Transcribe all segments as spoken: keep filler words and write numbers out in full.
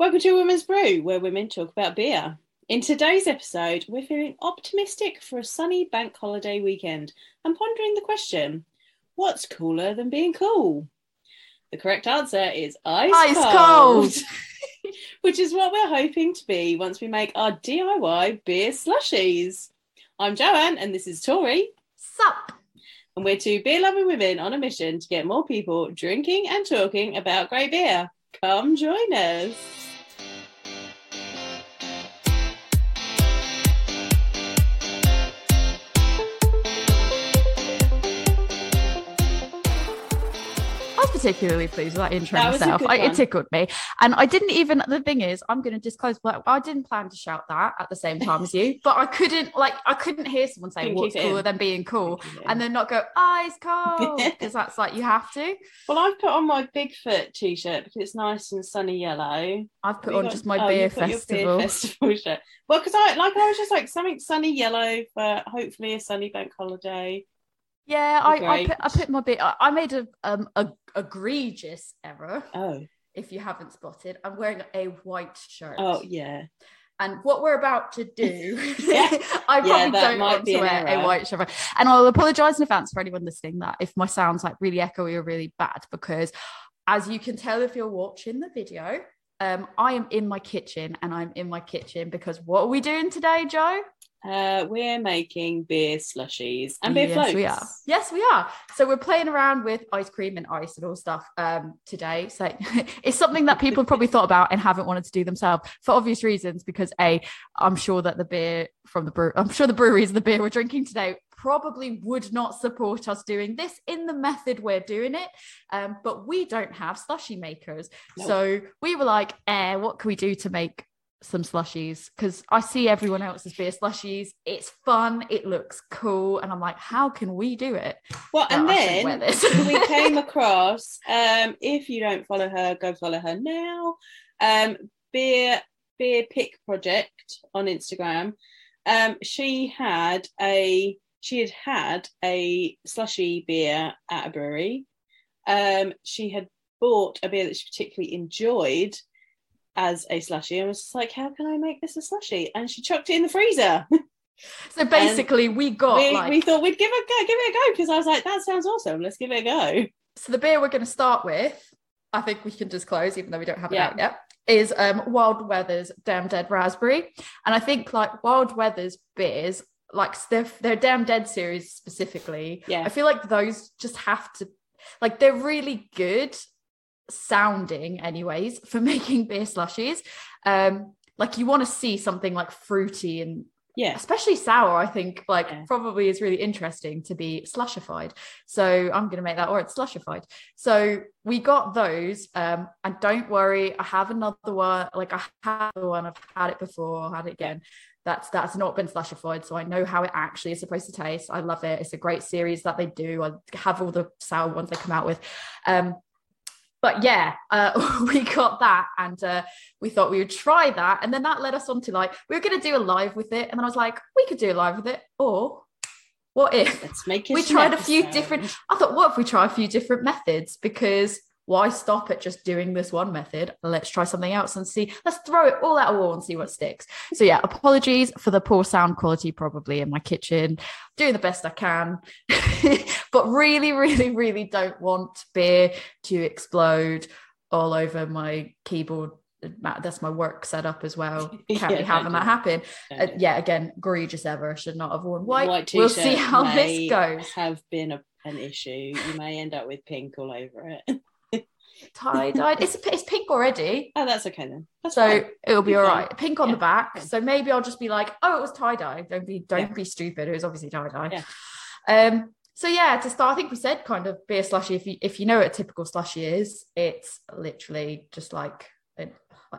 Welcome to A Woman's Brew, where women talk about beer. In today's episode, we're feeling optimistic for a sunny bank holiday weekend and pondering the question, what's cooler than being cool? The correct answer is ice, ice cold, cold. Which is what we're hoping to be once we make our D I Y beer slushies. I'm Joanne and this is Tori. Sup? And we're two beer-loving women on a mission to get more people drinking and talking about great beer. Come join us. Particularly pleased with that intro that myself. I, it tickled me, and I didn't even. The thing is, I'm going to disclose, but I didn't plan to shout that at the same time as you. But I couldn't, like, I couldn't hear someone saying what's cooler than being cool, and then not go ice cold because that's like you have to. Well, I've put on my Bigfoot t-shirt because it's nice and sunny yellow. I've put on got, just my oh, beer, festival. beer festival shirt. Well, because I like, I was just like something sunny yellow for hopefully a sunny bank holiday. Yeah, I, I put I put my bit. I, I made a um a egregious error. Oh, if you haven't spotted, I'm wearing a white shirt. Oh yeah, and what we're about to do, yeah. I probably yeah, don't want to wear error. a white shirt. And I'll apologise in advance for anyone listening that if my sound's like really echoey or really bad, because as you can tell if you're watching the video, um, I am in my kitchen, and I'm in my kitchen because what are we doing today, Joe? Uh, we're making beer slushies and beer yes, floats. We are. Yes, we are. So we're playing around with ice cream and ice and all stuff um, today. So it's something that people probably thought about and haven't wanted to do themselves for obvious reasons. Because a, I'm sure that the beer from the brew, I'm sure the breweries, the beer we're drinking today, probably would not support us doing this in the method we're doing it. Um, but we don't have slushie makers, nope. So we were like, eh, what can we do to make some slushies, because I see everyone else's beer slushies, it's fun, it looks cool, and I'm like, how can we do it? Well, no, and then we came across um if you don't follow her, go follow her now, um beer beer pick project on Instagram. um she had a she had had a slushie beer at a brewery. Um she had bought a beer that she particularly enjoyed as a slushie and was just like, how can I make this a slushie? And she chucked it in the freezer. So basically we got we, like... we thought we'd give it a go give it a go because I was like, that sounds awesome, let's give it a go. So the beer we're going to start with, I think we can disclose even though we don't have it yeah. out yet, is um Wild Weather's Damn Dead Raspberry. And I think like Wild Weather's beers, like their, their Damn Dead series specifically, yeah I feel like those just have to, like, they're really good sounding anyways for making beer slushies. Um like you want to see something like fruity and yeah especially sour, I think, like yeah. probably is really interesting to be slushified. So I'm gonna make that, or it's slushified. So we got those, um and don't worry, I have another one, like I have one, I've had it before, I'll had it again. That's that's not been slushified, so I know how it actually is supposed to taste. I love it. It's a great series that they do. I have all the sour ones they come out with. um But yeah, uh, we got that, and uh, we thought we would try that. And then that led us on to, like, we were going to do a live with it. And then I was like, we could do a live with it. Or what if Let's make it we tried episode. a few different, I thought, what if we try a few different methods? Because why stop at just doing this one method? Let's try something else and see. Let's throw it all at a wall and see what sticks. So yeah, apologies for the poor sound quality probably in my kitchen. Doing the best I can. But really, really, really don't want beer to explode all over my keyboard. That's my work setup as well. Can't yeah, be having that happen. Uh, yeah, again, egregious ever. Should not have worn white. white we'll see how this goes. Have been a, an issue. You may end up with pink all over it. Tie-dyed. It's it's pink already. Oh, that's okay then. That's so fine. It'll be all right. Pink on yeah. the back. Okay. So maybe I'll just be like, oh, it was tie-dye. Don't be don't yeah. be stupid. It was obviously tie-dye. Yeah. Um. So yeah, to start, I think we said kind of beer slushy. If you if you know what a typical slushy is, it's literally just like an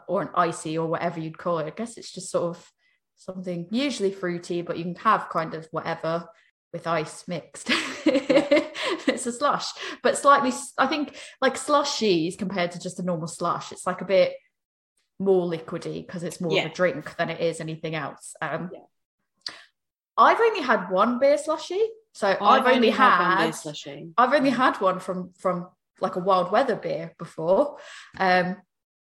or an icy or whatever you'd call it. I guess it's just sort of something usually fruity, but you can have kind of whatever with ice mixed. It's a slush, but slightly, I think, like slushies compared to just a normal slush, it's like a bit more liquidy because it's more yeah. of a drink than it is anything else. Um yeah. I've only had one beer slushie, so I've, I've only, only had, had I've only had one from from like a Wild Weather beer before. um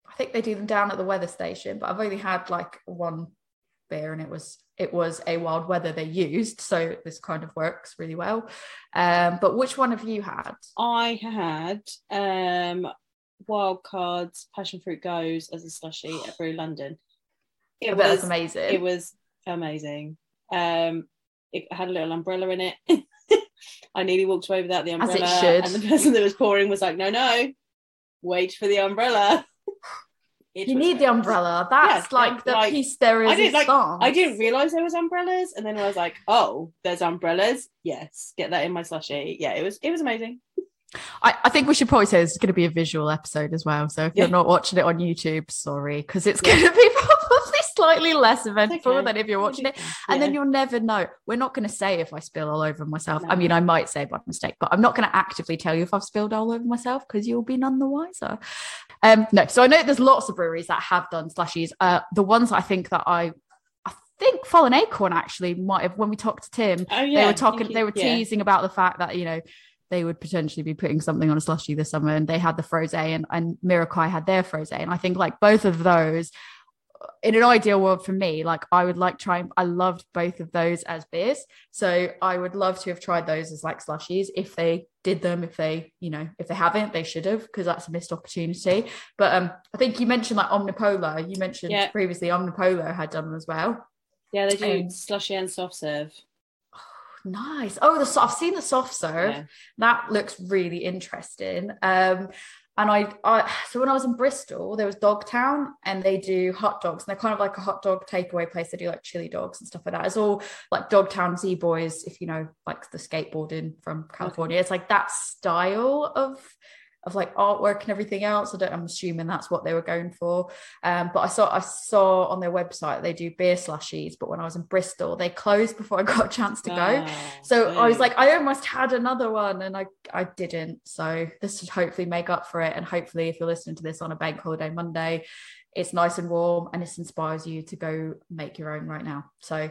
I I think they do them down at the weather station, but I've only had like one beer and it was it was a Wild Weather they used, so this kind of works really well. Um, but which one have you had? I had um, Wild Card's Passion Fruit Goes as a slushie at Brew London. It I bet was that's amazing. It was amazing. Um, it had a little umbrella in it. I nearly walked away without the umbrella. As it should. And the person that was pouring was like, no, no, wait for the umbrella. It you need great. The umbrella. That's yeah, like the like, piece there is. I didn't, like, I didn't realise there was umbrellas, and then I was like, "Oh, there's umbrellas. Yes, get that in my slushie." Yeah, it was. It was amazing. I, I think we should probably say it's going to be a visual episode as well. So if yeah. you're not watching it on YouTube, sorry, because it's yeah. going to be probably slightly less eventful okay. than if you're watching it. And yeah. then you'll never know. We're not going to say if I spill all over myself. No. I mean, I might say by mistake, but I'm not going to actively tell you if I've spilled all over myself because you'll be none the wiser. Um, no, so I know there's lots of breweries that have done slushies. Uh, the ones I think that I, I think Fallen Acorn actually might have, when we talked to Tim, oh, yeah, they were talking, you, they were yeah. teasing about the fact that, you know, they would potentially be putting something on a slushie this summer, and they had the frosé, and, and Mirakai had their frosé. And I think like both of those, in an ideal world for me, like I would like trying, I loved both of those as beers. So I would love to have tried those as like slushies if they did them, if they, you know, if they haven't, they should have, because that's a missed opportunity. But um, I think you mentioned like Omnipolo, you mentioned yeah. previously Omnipolo had done them as well. Yeah, they do um, slushy and soft serve. Nice. Oh, the I've seen the soft serve. Yeah. That looks really interesting. Um, and I, I, so when I was in Bristol, there was Dogtown, and they do hot dogs, and they're kind of like a hot dog takeaway place. They do like chili dogs and stuff like that. It's all like Dogtown Z-Boys, if you know, like the skateboarding from California. Okay. It's like that style of of like artwork and everything else. I don't, I'm assuming that's what they were going for. Um, but I saw I saw on their website they do beer slushies, but when I was in Bristol, they closed before I got a chance to go. Oh, so dude. I was like, I almost had another one, and I, I didn't. So this should hopefully make up for it. And hopefully if you're listening to this on a bank holiday Monday, it's nice and warm, and this inspires you to go make your own right now. So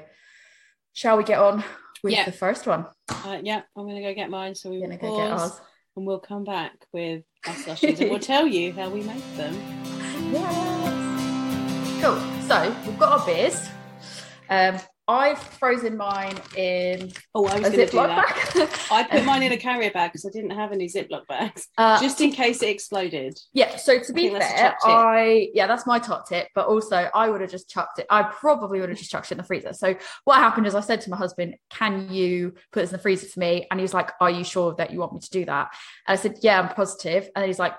shall we get on with yeah. the first one? Uh, yeah, I'm going to go get mine. So we're going to go get ours. And we'll come back with our slushies and we'll tell you how we make them. Yes. Cool. So we've got our beers. Um, I've frozen mine in. Oh, I was going to do that. Bag. I put mine in a carrier bag because I didn't have any Ziploc bags, uh, just in case it exploded. Yeah. So to be fair, I yeah, that's my top tip. But also, I would have just chucked it. I probably would have just chucked it in the freezer. So what happened is, I said to my husband, "Can you put this in the freezer for me?" And he was like, "Are you sure that you want me to do that?" And I said, "Yeah, I'm positive." And he's like,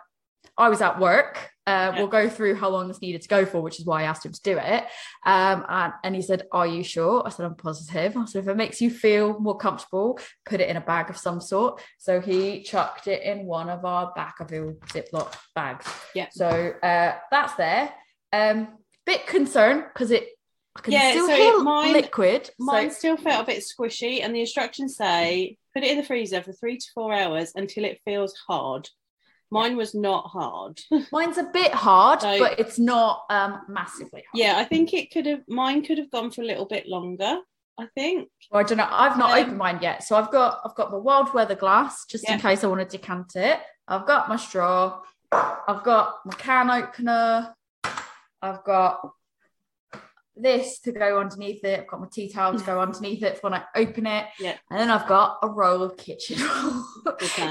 "I was at work. Uh, yeah. We'll go through how long this needed to go for," which is why I asked him to do it. Um, and, and he said, "Are you sure?" I said, "I'm positive." I said, "If it makes you feel more comfortable, put it in a bag of some sort." So he chucked it in one of our Bacaville Ziploc bags. Yeah. So uh, that's there. Um, bit concerned because it I can yeah, still so feel mine, liquid. Mine so. still felt a bit squishy, and the instructions say put it in the freezer for three to four hours until it feels hard. Mine was not hard. Mine's a bit hard, so, but it's not um, massively hard. Yeah, I think it could have, mine could have gone for a little bit longer, I think. Well, I don't know. I've not um, opened mine yet. So I've got I've got my Wild Weather glass, just yeah. in case I want to decant it. I've got my straw. I've got my can opener. I've got this to go underneath it. I've got my tea towel to go underneath it for when I open it. Yeah. And then I've got a roll of kitchen roll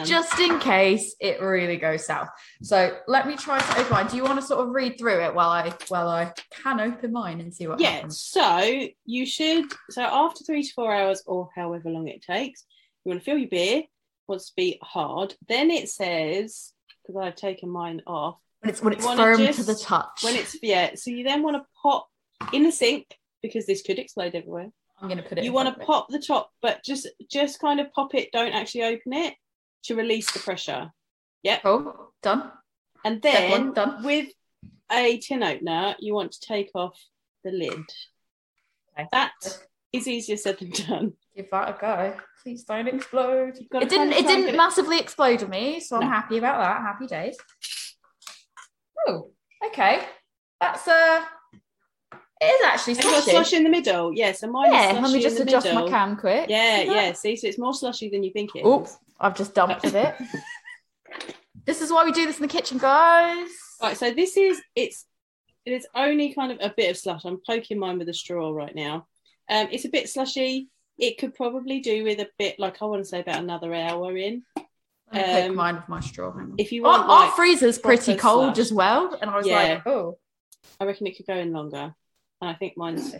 just in case it really goes south. So let me try to open mine. Do you want to sort of read through it while I while I can open mine and see what yeah, happens? Yeah, so you should, so after three to four hours or however long it takes, you want to fill your beer, it wants to be hard. Then it says, because I've taken mine off. When it's, when it's firm to, just, to the touch. When it's, yeah, so you then want to pop in the sink, because this could explode everywhere. I'm going to put it. You want to pop the top, but just just kind of pop it. Don't actually open it to release the pressure. Yep. Oh, done. And then one, done. With a tin opener, you want to take off the lid. Okay. That is easier said than done. Give that a go. Please don't explode. It didn't. It didn't massively explode on me, so no. I'm happy about that. Happy days. Oh, okay. That's a. Uh, It is actually slushy. It's got slush in the middle. Yeah, so mine yeah, is slushy. Let me just in the adjust middle. My can quick. Yeah, yeah, yeah. See, so it's more slushy than you think it is. Oh, I've just dumped it. This is why we do this in the kitchen, guys. Right, so this is, it's it is only kind of a bit of slush. I'm poking mine with a straw right now. Um, it's a bit slushy. It could probably do with a bit, like I want to say about another hour in. I um, take mine with my straw. If you want, our, like, our freezer's pretty cold slush. As well, and I was yeah. like, oh, I reckon it could go in longer. And I think mine's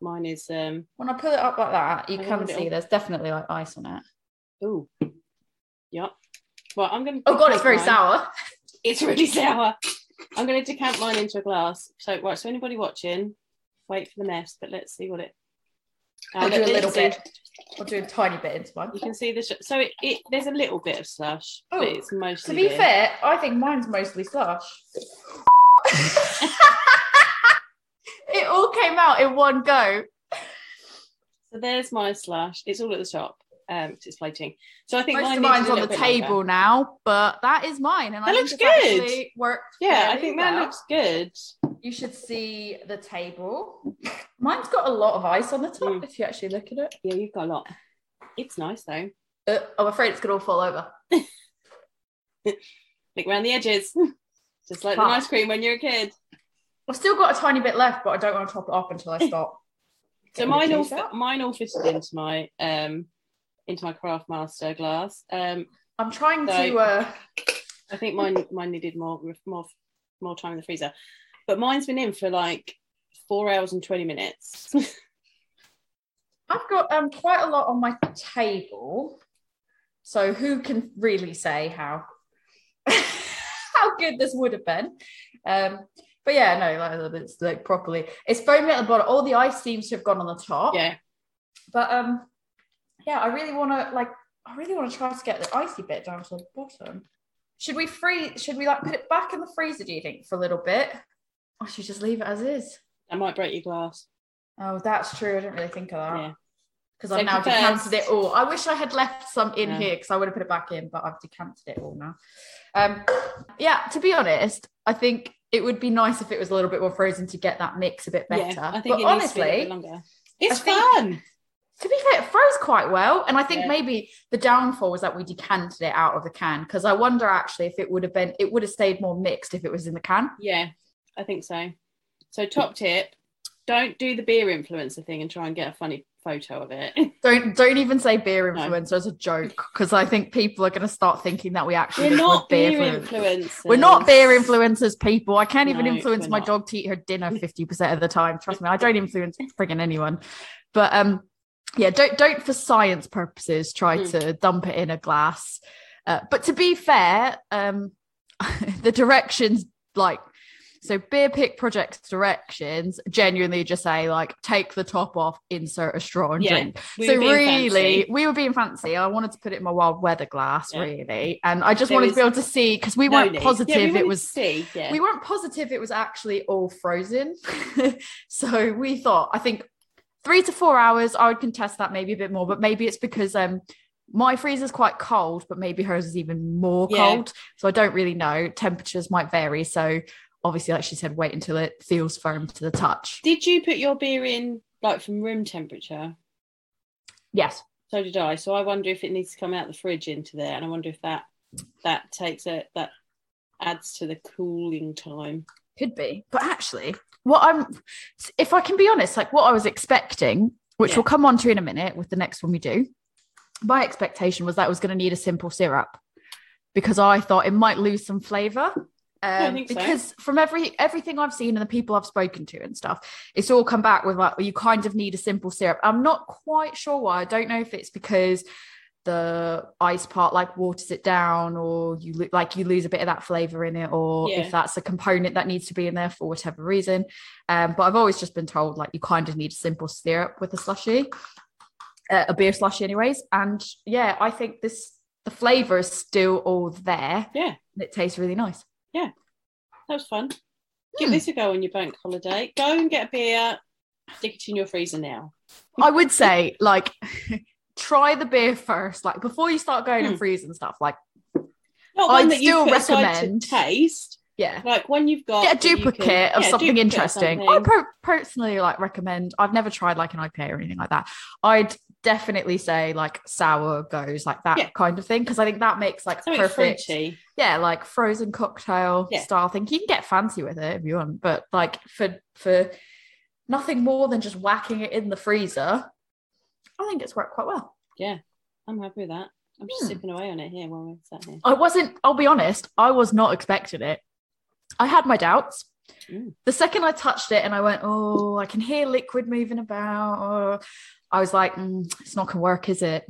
mine is. Um, when I pull it up like that, you I can see there's definitely like ice on it. Ooh, yep. Well, I'm gonna. Oh god, it's very mine. sour. It's really sour. I'm going to decant mine into a glass. So, right. So, anybody watching, wait for the mess. But let's see what it. Um, I'll do a little bit. I'll do a tiny bit into mine. You can see the sh- so it, it. There's a little bit of slush, oh, but it's mostly. To be beer. fair, I think mine's mostly slush. It all came out in one go. So there's my slush. It's all at the top. Um, it's plating. So I think most mine of mine's on the table longer. now, but that is mine, and that I looks think good. Actually worked yeah, I think well. that looks good. You should see the table. Mine's got a lot of ice on the top. Mm. If you actually look at it, yeah, you've got a lot. It's nice though. Uh, I'm afraid it's gonna all fall over. Look around the edges, just like but, the ice cream when you're a kid. I've still got a tiny bit left, but I don't want to top it up until I stop. So mine all, f- mine all fitted into my um. into my craft master glass. Um, I'm trying so to. Uh... I think mine mine needed more more more time in the freezer, but mine's been in for like four hours and twenty minutes. I've got um quite a lot on my table, so who can really say how how good this would have been? Um, but yeah, no, like it's like properly. It's foaming at the bottom. All the ice seems to have gone on the top. Yeah, but um. Yeah, I really want to like. I really want to try to get the icy bit down to the bottom. Should we freeze? Should we like put it back in the freezer? Do you think for a little bit? Or should we just leave it as is? That might break your glass. Oh, that's true. I didn't really think of that. Because yeah. I've now decanted it all. I wish I had left some in yeah. here because I would have put it back in, but I've decanted it all now. Um, yeah. To be honest, I think it would be nice if it was a little bit more frozen to get that mix a bit better. Yeah, I think but it honestly, needs to be a bit longer. It's I fun. Think, To be fair, it froze quite well. And I think yeah. maybe the downfall was that we decanted it out of the can. Because I wonder actually if it would have been, it would have stayed more mixed if it was in the can. Yeah, I think so. So top tip, don't do the beer influencer thing and try and get a funny photo of it. Don't don't even say beer influencer no. as a joke. Because I think people are going to start thinking that we actually we're not beer influencers. influencers. We're not beer influencers, people. I can't even no, influence my not. dog to eat her dinner fifty percent of the time. Trust me, I don't influence frigging anyone. But, um, yeah, don't don't for science purposes try mm. to dump it in a glass. Uh, but to be fair, um, the directions, like, so Beer Pick Project's directions genuinely just say, like, take the top off, insert a straw and yeah, drink. We so really, fancy. we were being fancy. I wanted to put it in my Wild Weather glass, yeah. really. And I just there wanted to be able to see, because we no weren't need. positive yeah, we it was, see, yeah. we weren't positive it was actually all frozen. So we thought, I think, Three to four hours, I would contest that maybe a bit more, but maybe it's because um, my freezer's quite cold, but maybe hers is even more yeah. cold. So I don't really know. Temperatures might vary. So obviously, like she said, wait until it feels firm to the touch. Did you put your beer in like from room temperature? Yes. So did I. So I wonder if it needs to come out the fridge into there, and I wonder if that that takes it that adds to the cooling time. Could be, but actually. What I'm, if I can be honest, like what I was expecting, which yeah. we'll come on to in a minute with the next one we do, my expectation was that I was going to need a simple syrup because I thought it might lose some flavour. Um, because so. from every everything I've seen and the people I've spoken to and stuff, it's all come back with like, well, you kind of need a simple syrup. I'm not quite sure why. I don't know if it's because the ice part like waters it down, or you lo- like you lose a bit of that flavor in it, or yeah. if that's a component that needs to be in there for whatever reason, um but I've always just been told like you kind of need a simple syrup with a slushy, uh, a beer slushy anyways. And yeah, I think this the flavor is still all there, yeah and it tastes really nice. Yeah that was fun. hmm. Give this a go on your bank holiday. Go and get a beer, stick it in your freezer now. I would say like try the beer first, like before you start going hmm. and freezing stuff. Like, not one I'd that still recommend to taste. Yeah, like when you've got get a duplicate can, of yeah, something duplicate interesting. Something. I per- personally like recommend. I've never tried like an I P A or anything like that. I'd definitely say like sour goes like that yeah. kind of thing, because I think that makes like something perfect fruity. Yeah, like frozen cocktail yeah. style thing. You can get fancy with it if you want, but like for for nothing more than just whacking it in the freezer, I think it's worked quite well. Yeah, I'm happy with that. I'm just hmm. sipping away on it here while we're sat here. I wasn't, I'll be honest, I was not expecting it. I had my doubts. Mm. The second I touched it and I went, oh, I can hear liquid moving about. Or I was like, mm, it's not going to work, is it?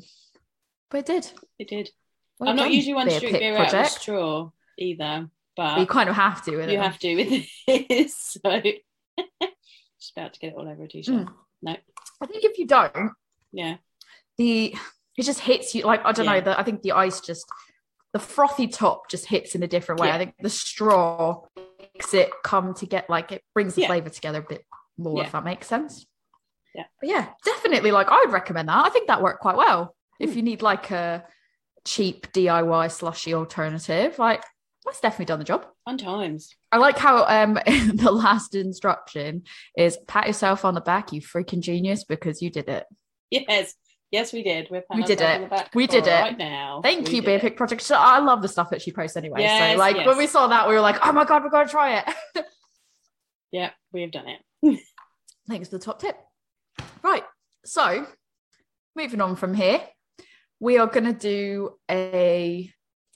But it did. It did. Well, I'm not usually one to drink beer out of a straw either, but you kind of have to. You have to with this. So just about to get it all over a t-shirt. Mm. No, I think if you don't, yeah, the it just hits you like I don't yeah. know. The, I think the ice just the frothy top just hits in a different way. Yeah. I think the straw makes it come to get like it brings the yeah. flavour together a bit more. Yeah. If that makes sense. Yeah, but yeah, definitely. Like I would recommend that. I think that worked quite well. Mm. If you need like a cheap D I Y slushy alternative, like that's definitely done the job. Fun times. I like how um the last instruction is pat yourself on the back, you freaking genius, because you did it. Yes. Yes, we did. We're we did it. We did it right now. Thank we you, Beer Pick Project. So I love the stuff that she posts anyway. Yes, so like yes. when we saw that, we were like, oh my God, we're going to try it. Yeah, we have done it. Thanks for the top tip. Right. So moving on from here, we are going to do a,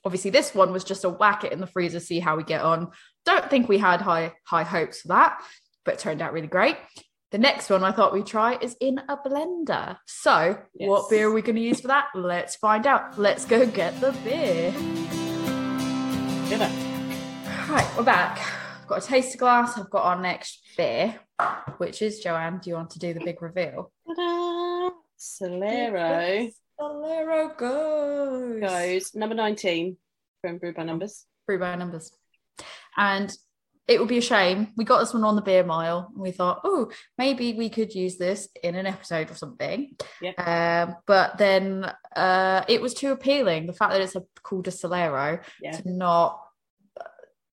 obviously this one was just a whack it in the freezer, see how we get on. Don't think we had high, high hopes for that, but it turned out really great. The next one I thought we'd try is in a blender. So yes. what beer are we going to use for that? Let's find out. Let's go get the beer. Get it. Right, we're back. I've got a taster glass. I've got our next beer, which is, Joanne, do you want to do the big reveal? Ta-da! Salero. Salero goes. Goes. Number nineteen from Brew by Numbers. Brew by Numbers. And it would be a shame. We got this one on the beer mile. And we thought, oh, maybe we could use this in an episode or something. Yeah. Um, but then uh, it was too appealing. The fact that it's a, called a Salero yeah. to not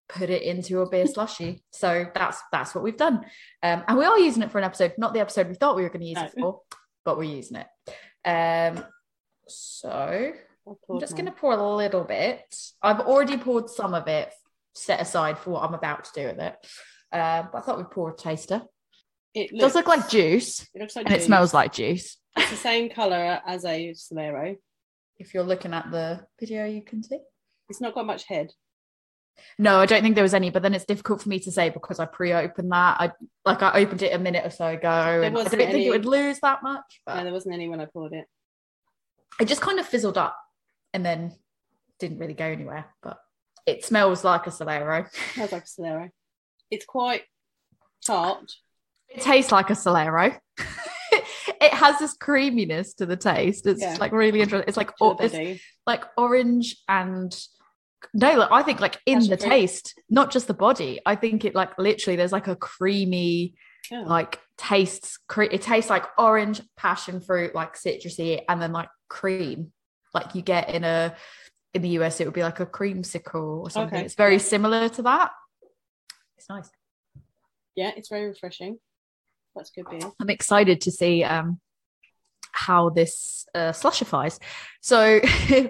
put it into a beer slushy. So that's that's what we've done. Um, and we are using it for an episode, not the episode we thought we were going to use no. it for, but we're using it. Um, so I'm just going to pour a little bit. I've already poured some of it set aside for what I'm about to do with it. Uh, but I thought we'd pour a taster. It, looks, it does look like juice. It looks like and juice. It smells like juice. It's the same colour as a Salero. If you're looking at the video, you can see. It's not got much head. No, I don't think there was any, but then it's difficult for me to say because I pre-opened that. I like I opened it a minute or so ago. And I didn't any, think it would lose that much. But no, there wasn't any when I poured it. It just kind of fizzled up and then didn't really go anywhere, but it smells like a Salero. It smells like a Salero. It's quite tart. It tastes like a Salero. It has this creaminess to the taste. It's yeah. like really interesting. It's like sure it's like orange and no, I think like in That's the true. Taste, not just the body. I think it like literally there's like a creamy yeah. like tastes. Cre- it tastes like orange, passion fruit, like citrusy, and then like cream, like you get in a. In the U S, it would be like a creamsicle or something. Okay. It's very similar to that. It's nice. Yeah, it's very refreshing. That's good beer. I'm excited to see um, how this uh, slushifies. So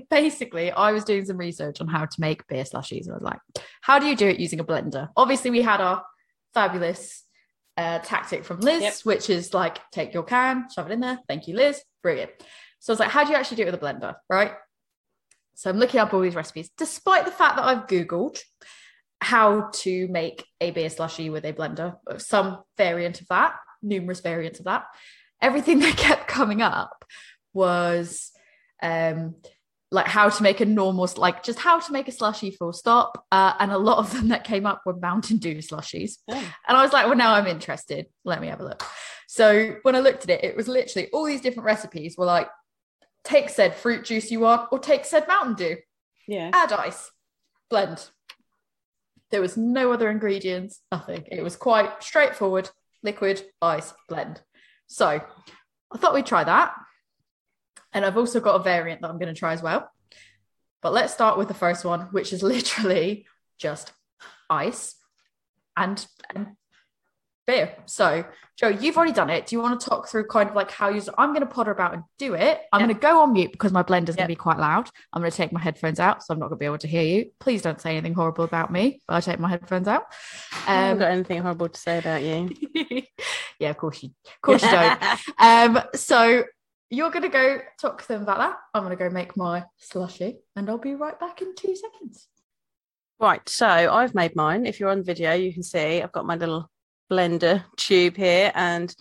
basically, I was doing some research on how to make beer slushies. And I was like, how do you do it using a blender? Obviously, we had our fabulous uh, tactic from Liz, yep. which is like, take your can, shove it in there. Thank you, Liz. Brilliant. So I was like, how do you actually do it with a blender, right? So I'm looking up all these recipes, despite the fact that I've Googled how to make a beer slushie with a blender, some variant of that, numerous variants of that. Everything that kept coming up was um, like how to make a normal, like just how to make a slushie full stop. Uh, and a lot of them that came up were Mountain Dew slushies. Oh. And I was like, well, now I'm interested. Let me have a look. So when I looked at it, it was literally all these different recipes were like, take said fruit juice you want, or take said Mountain Dew. Yeah. Add ice. Blend. There was no other ingredients, nothing. It was quite straightforward, liquid, ice, blend. So I thought we'd try that. And I've also got a variant that I'm going to try as well. But let's start with the first one, which is literally just ice and, and beer. So Joe, you've already done it. Do you want to talk through kind of like how you, I'm going to potter about and do it. I'm yep. going to go on mute because my blender's yep. going to be quite loud. I'm going to take my headphones out, so I'm not going to be able to hear you. Please don't say anything horrible about me, but I take my headphones out. Um, I haven't got anything horrible to say about you. Yeah, of course you, of course you don't. Um, so you're going to go talk to them about that. I'm going to go make my slushy and I'll be right back in two seconds. Right, so I've made mine. If you're on the video, you can see I've got my little blender tube here and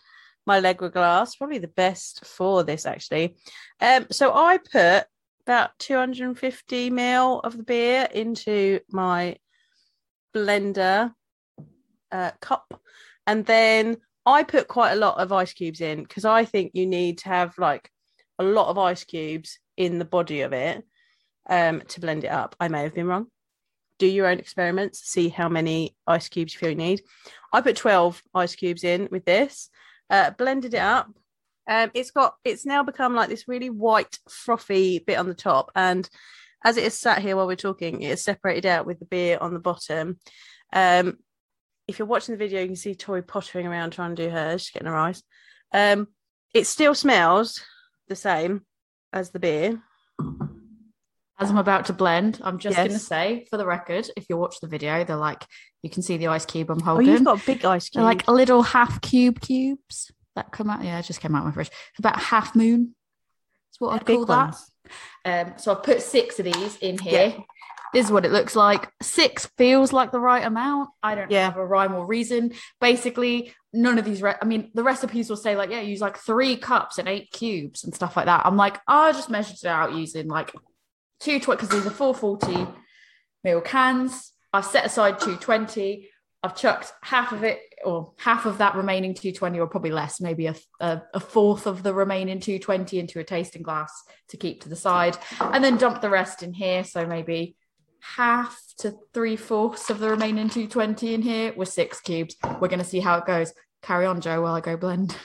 my Allegra glass, probably the best for this actually. Um, so I put about two hundred fifty mil of the beer into my blender uh, cup, and then I put quite a lot of ice cubes in because I think you need to have like a lot of ice cubes in the body of it um, to blend it up. I may have been wrong. Do your own experiments, see how many ice cubes you feel you need. I put twelve ice cubes in with this, uh, blended it up. Um, it's got, it's now become like this really white frothy bit on the top. And as it is sat here while we're talking, it's separated out with the beer on the bottom. Um, if you're watching the video, you can see Tori pottering around trying to do hers. She's getting her ice. Um, it still smells the same as the beer. As I'm about to blend, I'm just yes. going to say, for the record, if you watch the video, they're like, you can see the ice cube I'm holding. Oh, you've got a big ice cube. They're like little half cube cubes that come out. Yeah, it just came out of my fridge. It's about half moon. That's what I call that. Um, so I've put six of these in here. Yeah. This is what it looks like. Six feels like the right amount. I don't yeah. have a rhyme or reason. Basically, none of these, re- I mean, the recipes will say like, yeah, use like three cups and eight cubes and stuff like that. I'm like, I just measured it out using like, two twenty, because these are four forty mil cans. I've set aside two twenty. I've chucked half of it, or half of that remaining two twenty, or probably less, maybe a, a, a fourth of the remaining two twenty into a tasting glass to keep to the side, and then dump the rest in here. So maybe half to three fourths of the remaining two twenty in here with six cubes. We're going to see how it goes. Carry on, Joe, while I go blend.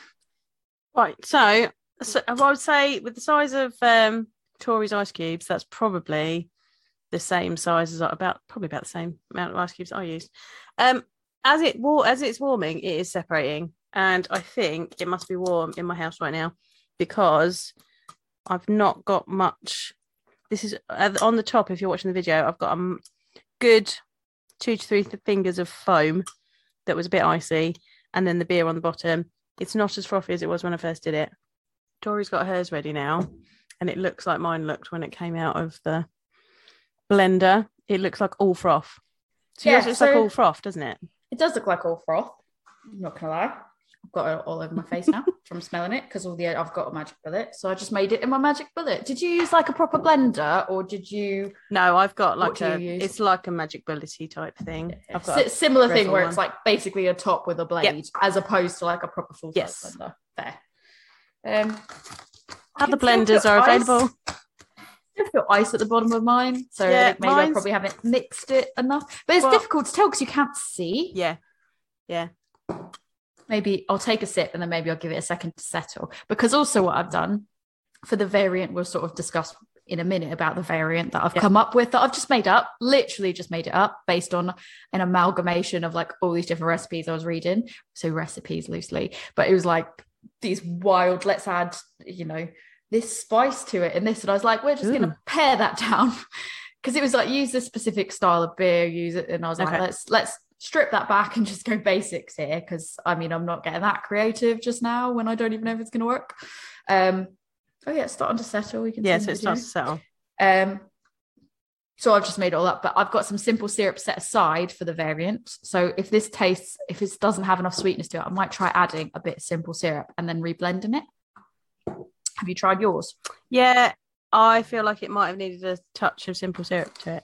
Right. So, so I would say with the size of, um, Tori's ice cubes, that's probably the same size as about probably about the same amount of ice cubes I used. Um, as it war as it's warming, it is separating, and I think it must be warm in my house right now because I've not got much. This is on the top. If you're watching the video, I've got a good two to three fingers of foam that was a bit icy, and then the beer on the bottom. It's not as frothy as it was when I first did it. Tori's got hers ready now. And it looks like mine looked when it came out of the blender. It looks like all froth. So yeah, it looks so like all froth, doesn't it? It does look like all froth. I'm not going to lie. I've got it all over my face now from smelling it because all the I've got a magic bullet. So I just made it in my magic bullet. Did you use like a proper blender or did you? No, I've got like a, it's like a magic bullet-y type thing. Yeah. I've got S- a similar thing where one. It's like basically a top with a blade yep. as opposed to like a proper full-size yes. blender. Fair. Um, Other blenders are available. I've got ice at the bottom of mine, so yeah, like maybe I probably haven't mixed it enough. But it's well, difficult to tell because you can't see. Yeah, yeah. Maybe I'll take a sip and then maybe I'll give it a second to settle. Because also what I've done for the variant, we'll sort of discuss in a minute about the variant that I've yeah. come up with, that I've just made up, literally just made it up based on an amalgamation of like all these different recipes I was reading. So recipes loosely, but it was like, these wild, let's add, you know, this spice to it and this. And I was like, we're just going to pare that down because it was like, use this specific style of beer, use it. And I was like, okay. let's let's strip that back and just go basics here because, I mean, I'm not getting that creative just now when I don't even know if it's going to work. Um, oh, yeah, it's starting to settle. We can yeah, so it's starting to settle. Um, so I've just made it all up, but I've got some simple syrup set aside for the variant. So if this tastes, if it doesn't have enough sweetness to it, I might try adding a bit of simple syrup and then reblending it. Have you tried yours? Yeah, I feel like it might have needed a touch of simple syrup to it.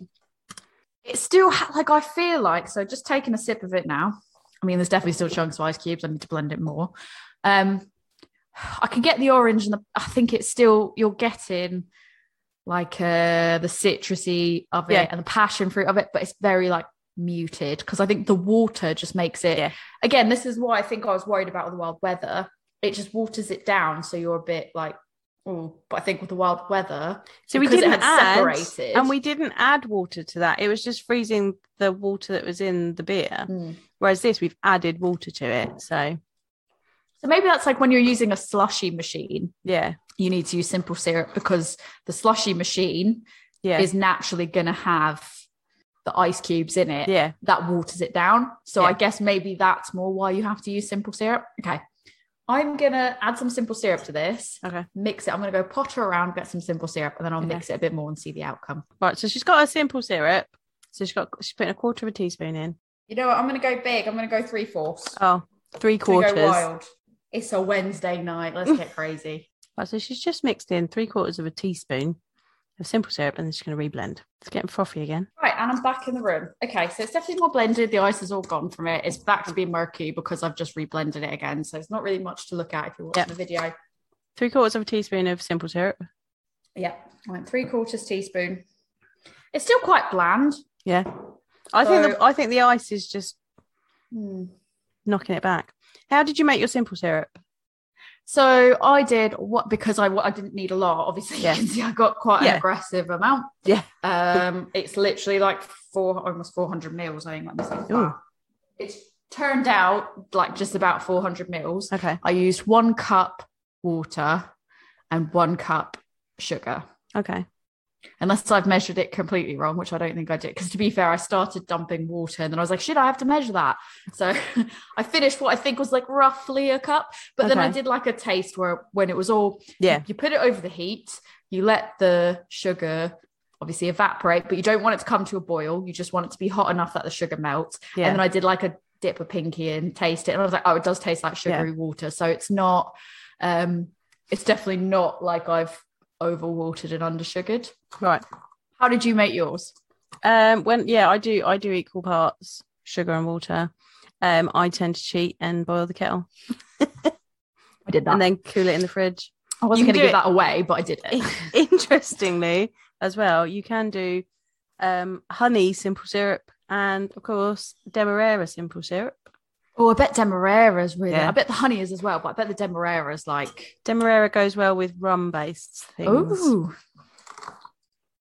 It's still ha- like, I feel like, so just taking a sip of it now. I mean, there's definitely still chunks of ice cubes. I need to blend it more. Um, I can get the orange and the, I think it's still, you're getting like uh, the citrusy of it yeah. and the passion fruit of it, but it's very like muted because I think the water just makes it, yeah. again, this is why I think I was worried about with the wild weather. It just waters it down. So you're a bit like, oh, but I think with the wild weather, so we didn't it had add, separated. And we didn't add water to that. It was just freezing the water that was in the beer. Mm. Whereas this, we've added water to it. So so maybe that's like when you're using a slushy machine. Yeah. You need to use simple syrup because the slushy machine yeah. is naturally going to have the ice cubes in it. Yeah. That waters it down. So yeah. I guess maybe that's more why you have to use simple syrup. Okay. I'm going to add some simple syrup to this. Okay. Mix it. I'm going to go potter around, get some simple syrup, and then I'll yeah. mix it a bit more and see the outcome. Right. So she's got her simple syrup. So she's got, she's putting a quarter of a teaspoon in. You know what? I'm going to go big. I'm going to go three fourths. Oh, three quarters. Go wild. It's a Wednesday night. Let's get crazy. Right. So she's just mixed in three quarters of a teaspoon of simple syrup, and then she's going to reblend. It's getting frothy again. Right. And I'm back in the room. Okay. So it's definitely more blended. The ice is all gone from it. It's back to be murky because I've just reblended it again. So it's not really much to look at if you're watching yep. the video. Three quarters of a teaspoon of simple syrup. Yeah. I went three quarters teaspoon. It's still quite bland. Yeah. I so, think the, I think the ice is just hmm. knocking it back. How did you make your simple syrup? So I did what because I I didn't need a lot. Obviously, yeah. you can see I got quite yeah. an aggressive amount. Yeah. Um, it's literally like four almost four hundred mils. I think. Like it's turned out like just about four hundred mils. Okay. I used one cup water and one cup sugar. Okay. Unless I've measured it completely wrong, which I don't think I did. Because to be fair, I started dumping water and then I was like, shit, I have to measure that. So I finished what I think was like roughly a cup. But okay. then I did like a taste where when it was all, yeah, you put it over the heat, you let the sugar obviously evaporate, but you don't want it to come to a boil. You just want it to be hot enough that the sugar melts. Yeah. And then I did like a dip of pinky and taste it. And I was like, oh, it does taste like sugary yeah. water. So it's not, um, it's definitely not like I've overwatered and undersugared. Right. How did you make yours? Um when yeah, I do I do equal parts sugar and water. Um I tend to cheat and boil the kettle. I did that. And then cool it in the fridge. I wasn't going to give it. that away, but I did it. Interestingly, as well, you can do um honey simple syrup and of course Demerara simple syrup. Oh, I bet Demerara's really... Yeah. I bet the honey is as well, but I bet the Demerara's like... Demerara goes well with rum-based things. Ooh.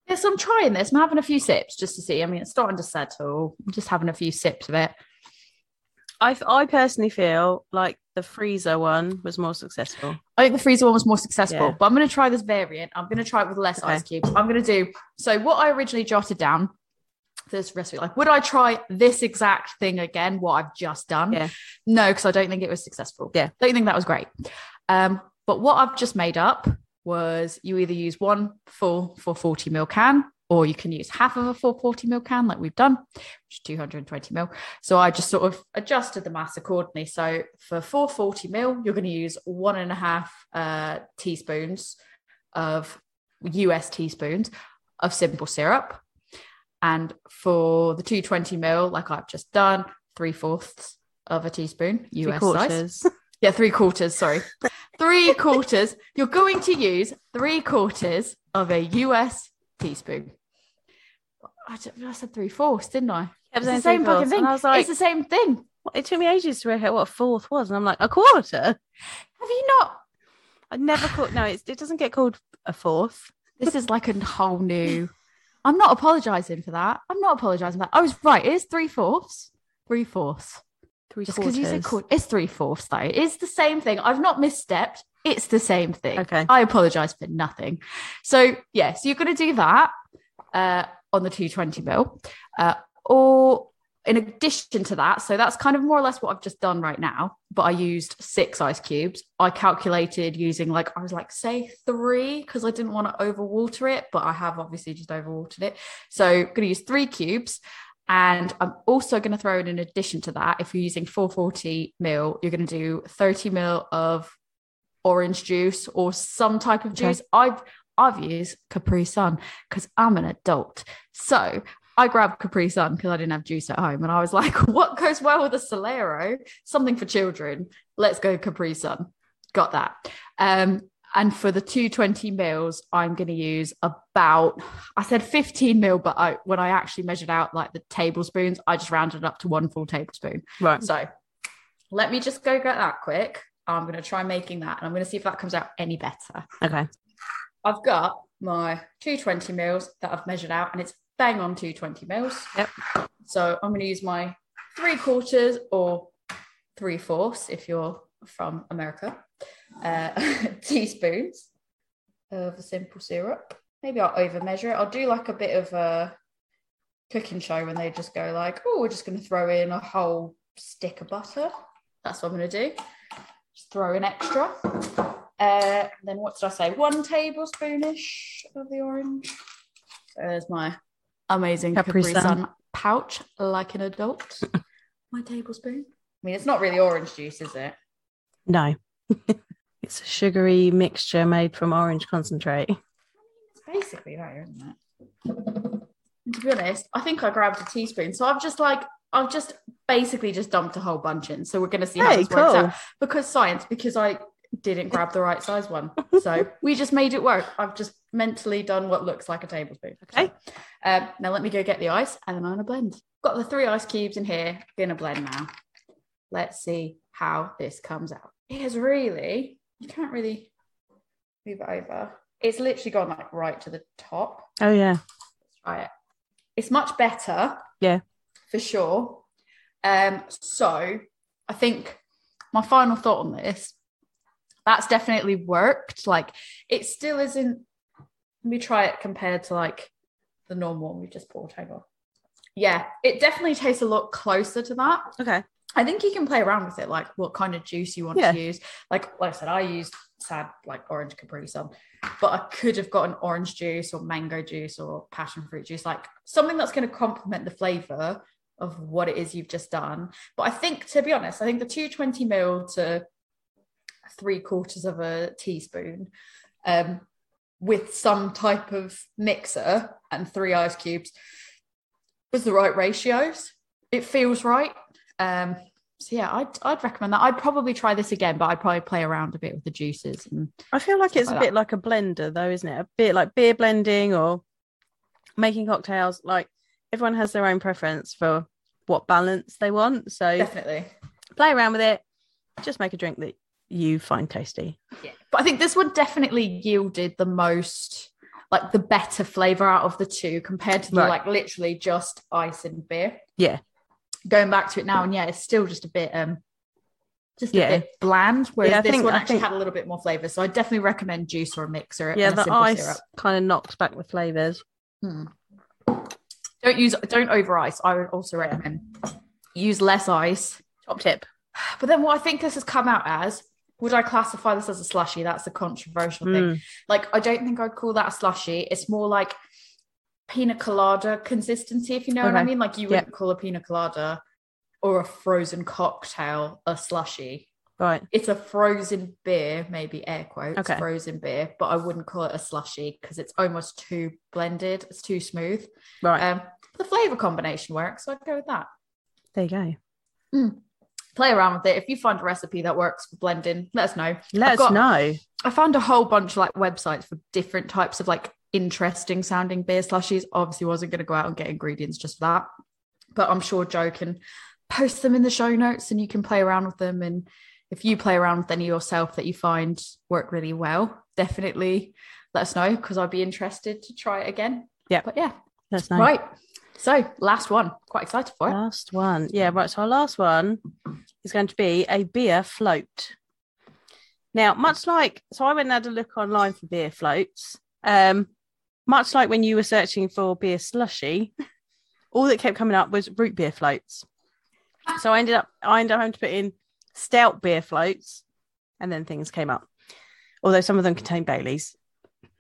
Yes, I'm trying this. I'm having a few sips just to see. I mean, it's starting to settle. I'm just having a few sips of it. I, I personally feel like the freezer one was more successful. I think the freezer one was more successful, yeah. but I'm going to try this variant. I'm going to try it with less okay. ice cubes. I'm going to do... So what I originally jotted down... this recipe, like, would I try this exact thing again, what I've just done? Yeah. No, because I don't think it was successful. Yeah. Don't think that was great. Um, but what I've just made up was you either use one full four hundred forty mil can, or you can use half of a four hundred forty mil can like we've done, which is two hundred twenty mil. So I just sort of adjusted the mass accordingly. So for four hundred forty mil, you're going to use one and a half uh, teaspoons of U S teaspoons of simple syrup. And for the two hundred twenty mil, like I've just done, three fourths of a teaspoon, U S size. Yeah, three quarters, sorry. Three quarters. You're going to use three quarters of a U S teaspoon. I, I said three fourths, didn't I? It was it's the same fucking thing. I was like, it's the same thing. It took me ages to work out what a fourth was. And I'm like, a quarter? Have you not? I never called. No, it's, it doesn't get called a fourth. This is like a whole new... I'm not apologising for that. I'm not apologising for that. I was right. It is three-fourths. Three-fourths. Three Just because you said quarter. It's three-fourths, though. It is the same thing. I've not misstepped. It's the same thing. Okay. I apologise for nothing. So, yeah, so you're going to do that uh, on the two hundred twenty mil. Uh, or in addition to that, so that's kind of more or less what I've just done right now, but I used six ice cubes. I calculated using like, I was like, say three, because I didn't want to overwater it, but I have obviously just overwatered it. So I'm going to use three cubes. And I'm also going to throw in, in addition to that, if you're using four hundred forty mil, you're going to do thirty mil of orange juice or some type of juice. Okay. I've, I've used Capri Sun because I'm an adult. So I grabbed Capri Sun because I didn't have juice at home. And I was like, what goes well with a Salero? Something for children. Let's go Capri Sun. Got that. Um, and for the two hundred twenty mils, I'm going to use about, I said fifteen mil, but I, when I actually measured out like the tablespoons, I just rounded up to one full tablespoon. Right. So let me just go get that quick. I'm going to try making that. And I'm going to see if that comes out any better. Okay. I've got my two hundred twenty mils that I've measured out and it's bang on two hundred twenty mils. Yep. So I'm going to use my three quarters or three fourths if you're from America, uh, teaspoons of a simple syrup. Maybe I'll over measure it. I'll do like a bit of a cooking show when they just go like, oh, we're just going to throw in a whole stick of butter. That's what I'm going to do. Just throw in extra. Uh, then what did I say? One tablespoon-ish of the orange. There's my amazing Capri Sun pouch, like an adult. My tablespoon. I mean, it's not really orange juice, is it? No. It's a sugary mixture made from orange concentrate. It's basically that, isn't it? And to be honest, I think I grabbed a teaspoon. So I've just like, I've just basically just dumped a whole bunch in. So we're going to see how hey, this cool. works out. Because science, because I didn't grab the right size one. So we just made it work. I've just mentally done what looks like a tablespoon. Okay. So, um, now let me go get the ice and then I'm going to blend. Got the three ice cubes in here. Going to blend now. Let's see how this comes out. It has really, you can't really move it over. It's literally gone like right to the top. Oh, yeah. Let's try it. It's much better. Yeah. For sure. Um, so I think my final thought on this, that's definitely worked. Like it still isn't, let me try it compared to like the normal we just poured over. Yeah, it definitely tastes a lot closer to that. Okay. I think you can play around with it, like what kind of juice you want yeah. to use. Like, like I said, I used sad, like orange Capri Sun, but I could have gotten orange juice or mango juice or passion fruit juice, like something that's going to complement the flavour of what it is you've just done. But I think, to be honest, I think the two hundred twenty milliliters to three quarters of a teaspoon um, with some type of mixer and three ice cubes was the right ratios. It feels right. Um, so yeah, I'd I'd recommend that. I'd probably try this again, but I'd probably play around a bit with the juices. And I feel like it's like a bit that. like a blender, though, isn't it? A bit like beer blending or making cocktails. Like everyone has their own preference for what balance they want. So definitely play around with it. Just make a drink that you find tasty. Yeah, but I think this one definitely yielded the most, like the better flavour out of the two compared to the right. like literally just ice and beer. Yeah. Going back to it now, and yeah, it's still just a bit um just a yeah. bit bland, whereas yeah, this think, one I actually think... had a little bit more flavour. So I definitely recommend juice or a mixer. Yeah, the ice kind of knocks back the flavours. Hmm. Don't use don't over ice. I would also recommend use less ice. Top tip. But then what I think this has come out as, would I classify this as a slushy? That's a controversial mm. thing. Like I don't think I'd call that a slushy. It's more like pina colada consistency, if you know okay. what I mean. Like you wouldn't yep. call a pina colada or a frozen cocktail a slushy. Right. It's a frozen beer, maybe air quotes, okay. frozen beer, but I wouldn't call it a slushy because it's almost too blended. It's too smooth. Right. Um, the flavour combination works, so I'd go with that. There you go. Mm. Play around with it. If you find a recipe that works for blending, let us know. Let I've us got, know. I found a whole bunch of like websites for different types of like interesting sounding beer slushies. Obviously wasn't going to go out and get ingredients just for that, but I'm sure Joe can post them in the show notes and you can play around with them. And if you play around with any yourself that you find work really well, definitely let us know because I'd be interested to try it again. Yeah, but yeah, that's nice. Right, so last one, quite excited for it. Last one, yeah, right. So our last one is going to be a beer float. Now, much like, so I went and had a look online for beer floats. Um, much like when you were searching for beer slushy, all that kept coming up was root beer floats. So I ended up, I ended up having to put in stout beer floats, and then things came up. Although some of them contain Baileys.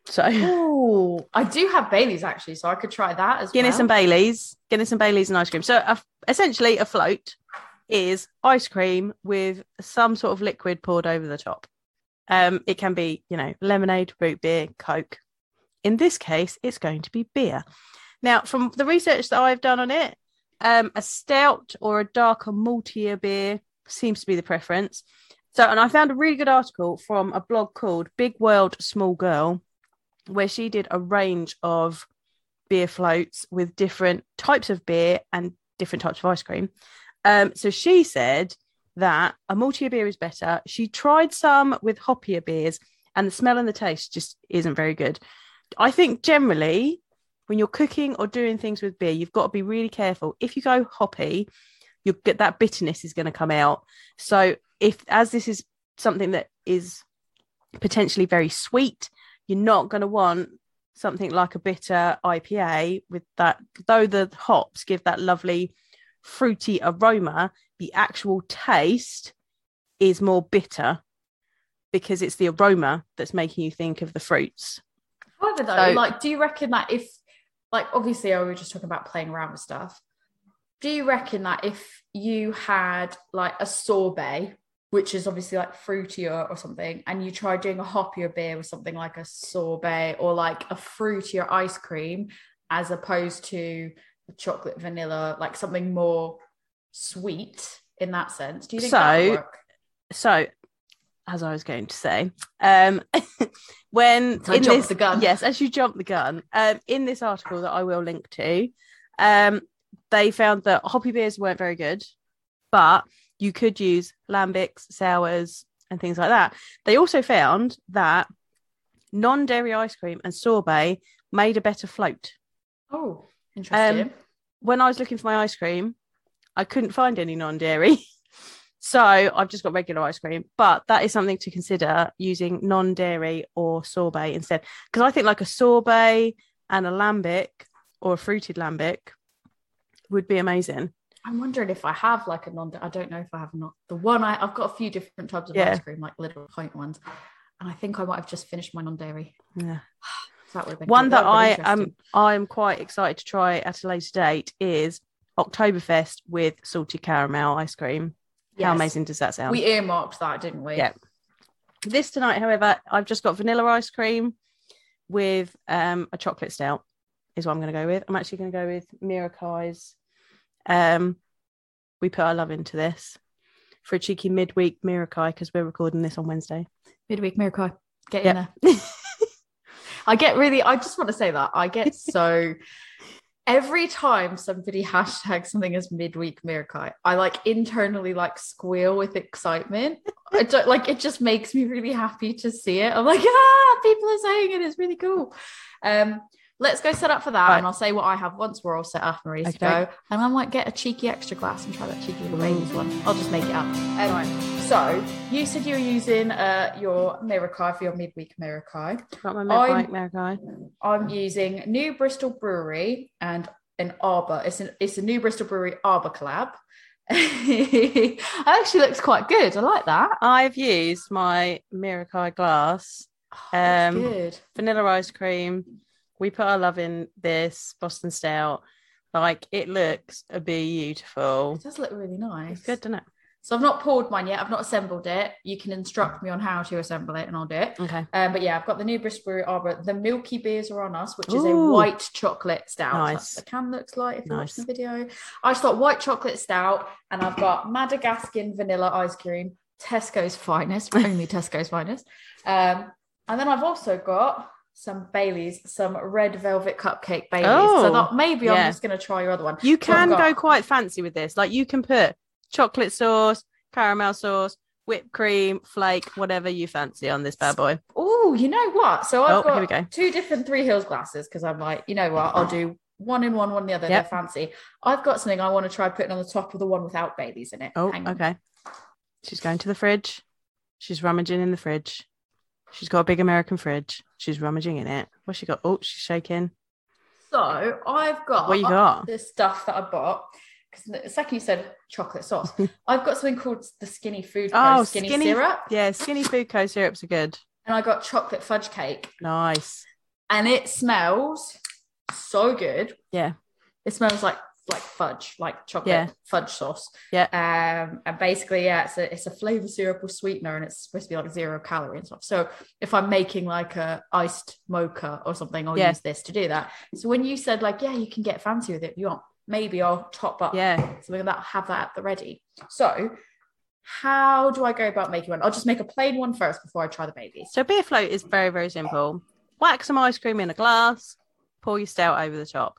So Ooh, I do have Baileys actually, so I could try that as Guinness well. Guinness and Baileys, Guinness and Baileys and ice cream. So a, essentially a float is ice cream with some sort of liquid poured over the top. Um, it can be, you know, lemonade, root beer, Coke. In this case, it's going to be beer. Now, from the research that I've done on it, um, a stout or a darker, maltier beer seems to be the preference. So, and I found a really good article from a blog called Big World Small Girl, where she did a range of beer floats with different types of beer and different types of ice cream. Um, so she said that a maltier beer is better. She tried some with hoppier beers, and the smell and the taste just isn't very good. I think generally when you're cooking or doing things with beer, you've got to be really careful. If you go hoppy, you'll get that bitterness is going to come out. So if, as this is something that is potentially very sweet, you're not going to want something like a bitter I P A with that, though the hops give that lovely fruity aroma, the actual taste is more bitter because it's the aroma that's making you think of the fruits. However, though, so, like, do you reckon that if, like, obviously I was just talking about playing around with stuff, do you reckon that if you had like a sorbet, which is obviously like fruitier or something, and you try doing a hoppier beer with something like a sorbet or like a fruitier ice cream, as opposed to chocolate vanilla, like something more sweet in that sense, do you think so, that would work? So, as I was going to say, um, when I in jumped this, the gun. Yes, as you jump the gun, um, in this article that I will link to, um, they found that hoppy beers weren't very good, but you could use lambics, sours, and things like that. They also found that non-dairy ice cream and sorbet made a better float. Oh, interesting. Um, when I was looking for my ice cream, I couldn't find any non-dairy. So I've just got regular ice cream. But that is something to consider, using non-dairy or sorbet instead. Because I think like a sorbet and a lambic or a fruited lambic would be amazing. I'm wondering if I have like a non, I don't know if I have not. The one I, I've got a few different types of yeah. ice cream, like little pint ones. And I think I might have just finished my non-dairy. Yeah. So that would have been one that I am I am quite excited to try at a later date is Oktoberfest with salted caramel ice cream. Yes. How amazing does that sound? We earmarked that, didn't we? Yeah. This tonight, however, I've just got vanilla ice cream with um, a chocolate stout is what I'm going to go with. I'm actually going to go with Mirakai's. Um, we put our love into this for a cheeky midweek Mirakai, because we're recording this on Wednesday. Midweek Mirakai, get yep. in there. I get really, I just want to say that I get so every time somebody hashtags something as midweek Mirakai, I like internally like squeal with excitement. I don't like it, just makes me really happy to see it. I'm like, ah, people are saying it, it's really cool. Um, Let's go set up for that, right. And I'll say what I have once we're all set up and ready okay. to go. And I might get a cheeky extra glass and try that cheeky little ladies one. I'll just make it up. Anyway, so you said you were using uh, your Mirakai for your midweek Mirakai. Got my midweek Mirakai. I'm using New Bristol Brewery and an Arbor. It's an it's a New Bristol Brewery Arbor collab. It actually looks quite good. I like that. I've used my Mirakai glass. Oh, um, good. Vanilla ice cream. We put our love in this Boston Stout. Like, it looks beautiful. It does look really nice. It's good, doesn't it? So I've not poured mine yet. I've not assembled it. You can instruct me on how to assemble it and I'll do it. Okay. Um, but yeah, I've got the New Bristol Brewery Arbor. The Milky Beers Are On Us, which Ooh. Is a white chocolate stout. Nice. That's what the can looks like if you nice. Watch the video. I just got white chocolate stout and I've got Madagascan vanilla ice cream, Tesco's finest, only Tesco's finest. Um, and then I've also got... some Baileys, some red velvet cupcake Baileys. Oh, so that maybe yeah. I'm just going to try your other one. You can go quite fancy with this. Like you can put chocolate sauce, caramel sauce, whipped cream, flake, whatever you fancy on this bad boy. Oh, you know what? So I've oh, got go. two different Three Hills glasses because I'm like, you know what? I'll do one in one, one in the other. Yep. They're fancy. I've got something I want to try putting on the top of the one without Baileys in it. Oh, Hang okay. On. She's going to the fridge. She's rummaging in the fridge. She's got a big American fridge. She's rummaging in it. What's she got? Oh, she's shaking. So I've got, what you got? The stuff that I bought. Because the second you said chocolate sauce, I've got something called the Skinny Food Co oh, skinny, skinny syrup. Yeah, Skinny Food Co syrups are good. And I got chocolate fudge cake. Nice. And it smells so good. Yeah. It smells like like fudge, like chocolate yeah. fudge sauce. Yeah. Um, and basically, yeah, it's a it's a flavour syrup or sweetener, and it's supposed to be like zero calorie and stuff. So if I'm making like a iced mocha or something, I'll yeah. use this to do that. So when you said like, yeah, you can get fancy with it if you want, maybe I'll top up yeah. something like that, have that at the ready. So how do I go about making one? I'll just make a plain one first before I try the baby. So beer float is very, very simple. Whack some ice cream in a glass, pour your stout over the top.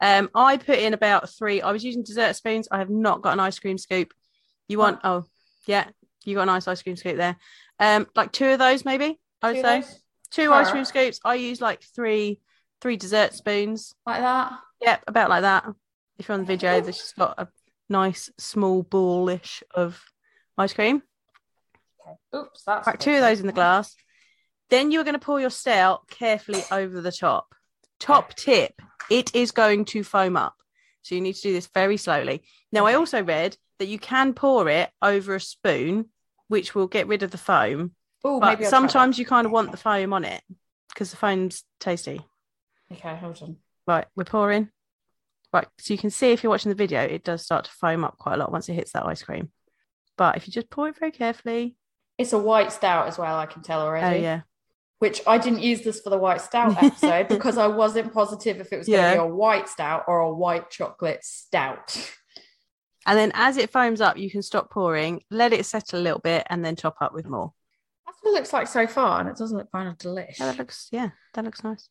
Um, I put in about three. I was using dessert spoons. I have not got an ice cream scoop. You want? Oh, yeah, you got a nice ice cream scoop there. Um, like two of those, maybe. I would say two ice cream scoops. I use like three, three dessert spoons. Like that. Yep, about like that. If you're on the video, there's just got a nice small ballish of ice cream. Okay. Oops, that's right, two of those in the glass. Then you're going to pour your stout carefully over the top. Top tip, it is going to foam up. So you need to do this very slowly. Now, I also read that you can pour it over a spoon, which will get rid of the foam. Ooh, but maybe sometimes you kind of want the foam on it because the foam's tasty. Okay, hold on. Right, we're pouring. Right, so you can see if you're watching the video, it does start to foam up quite a lot once it hits that ice cream. But if you just pour it very carefully. It's a white stout as well, I can tell already. Oh, yeah. Which I didn't use this for the white stout episode because I wasn't positive if it was yeah. going to be a white stout or a white chocolate stout. And then as it foams up, you can stop pouring, let it settle a little bit, and then top up with more. That's what it looks like so far, and it doesn't look kind of delish. Yeah, that looks, yeah, that looks nice.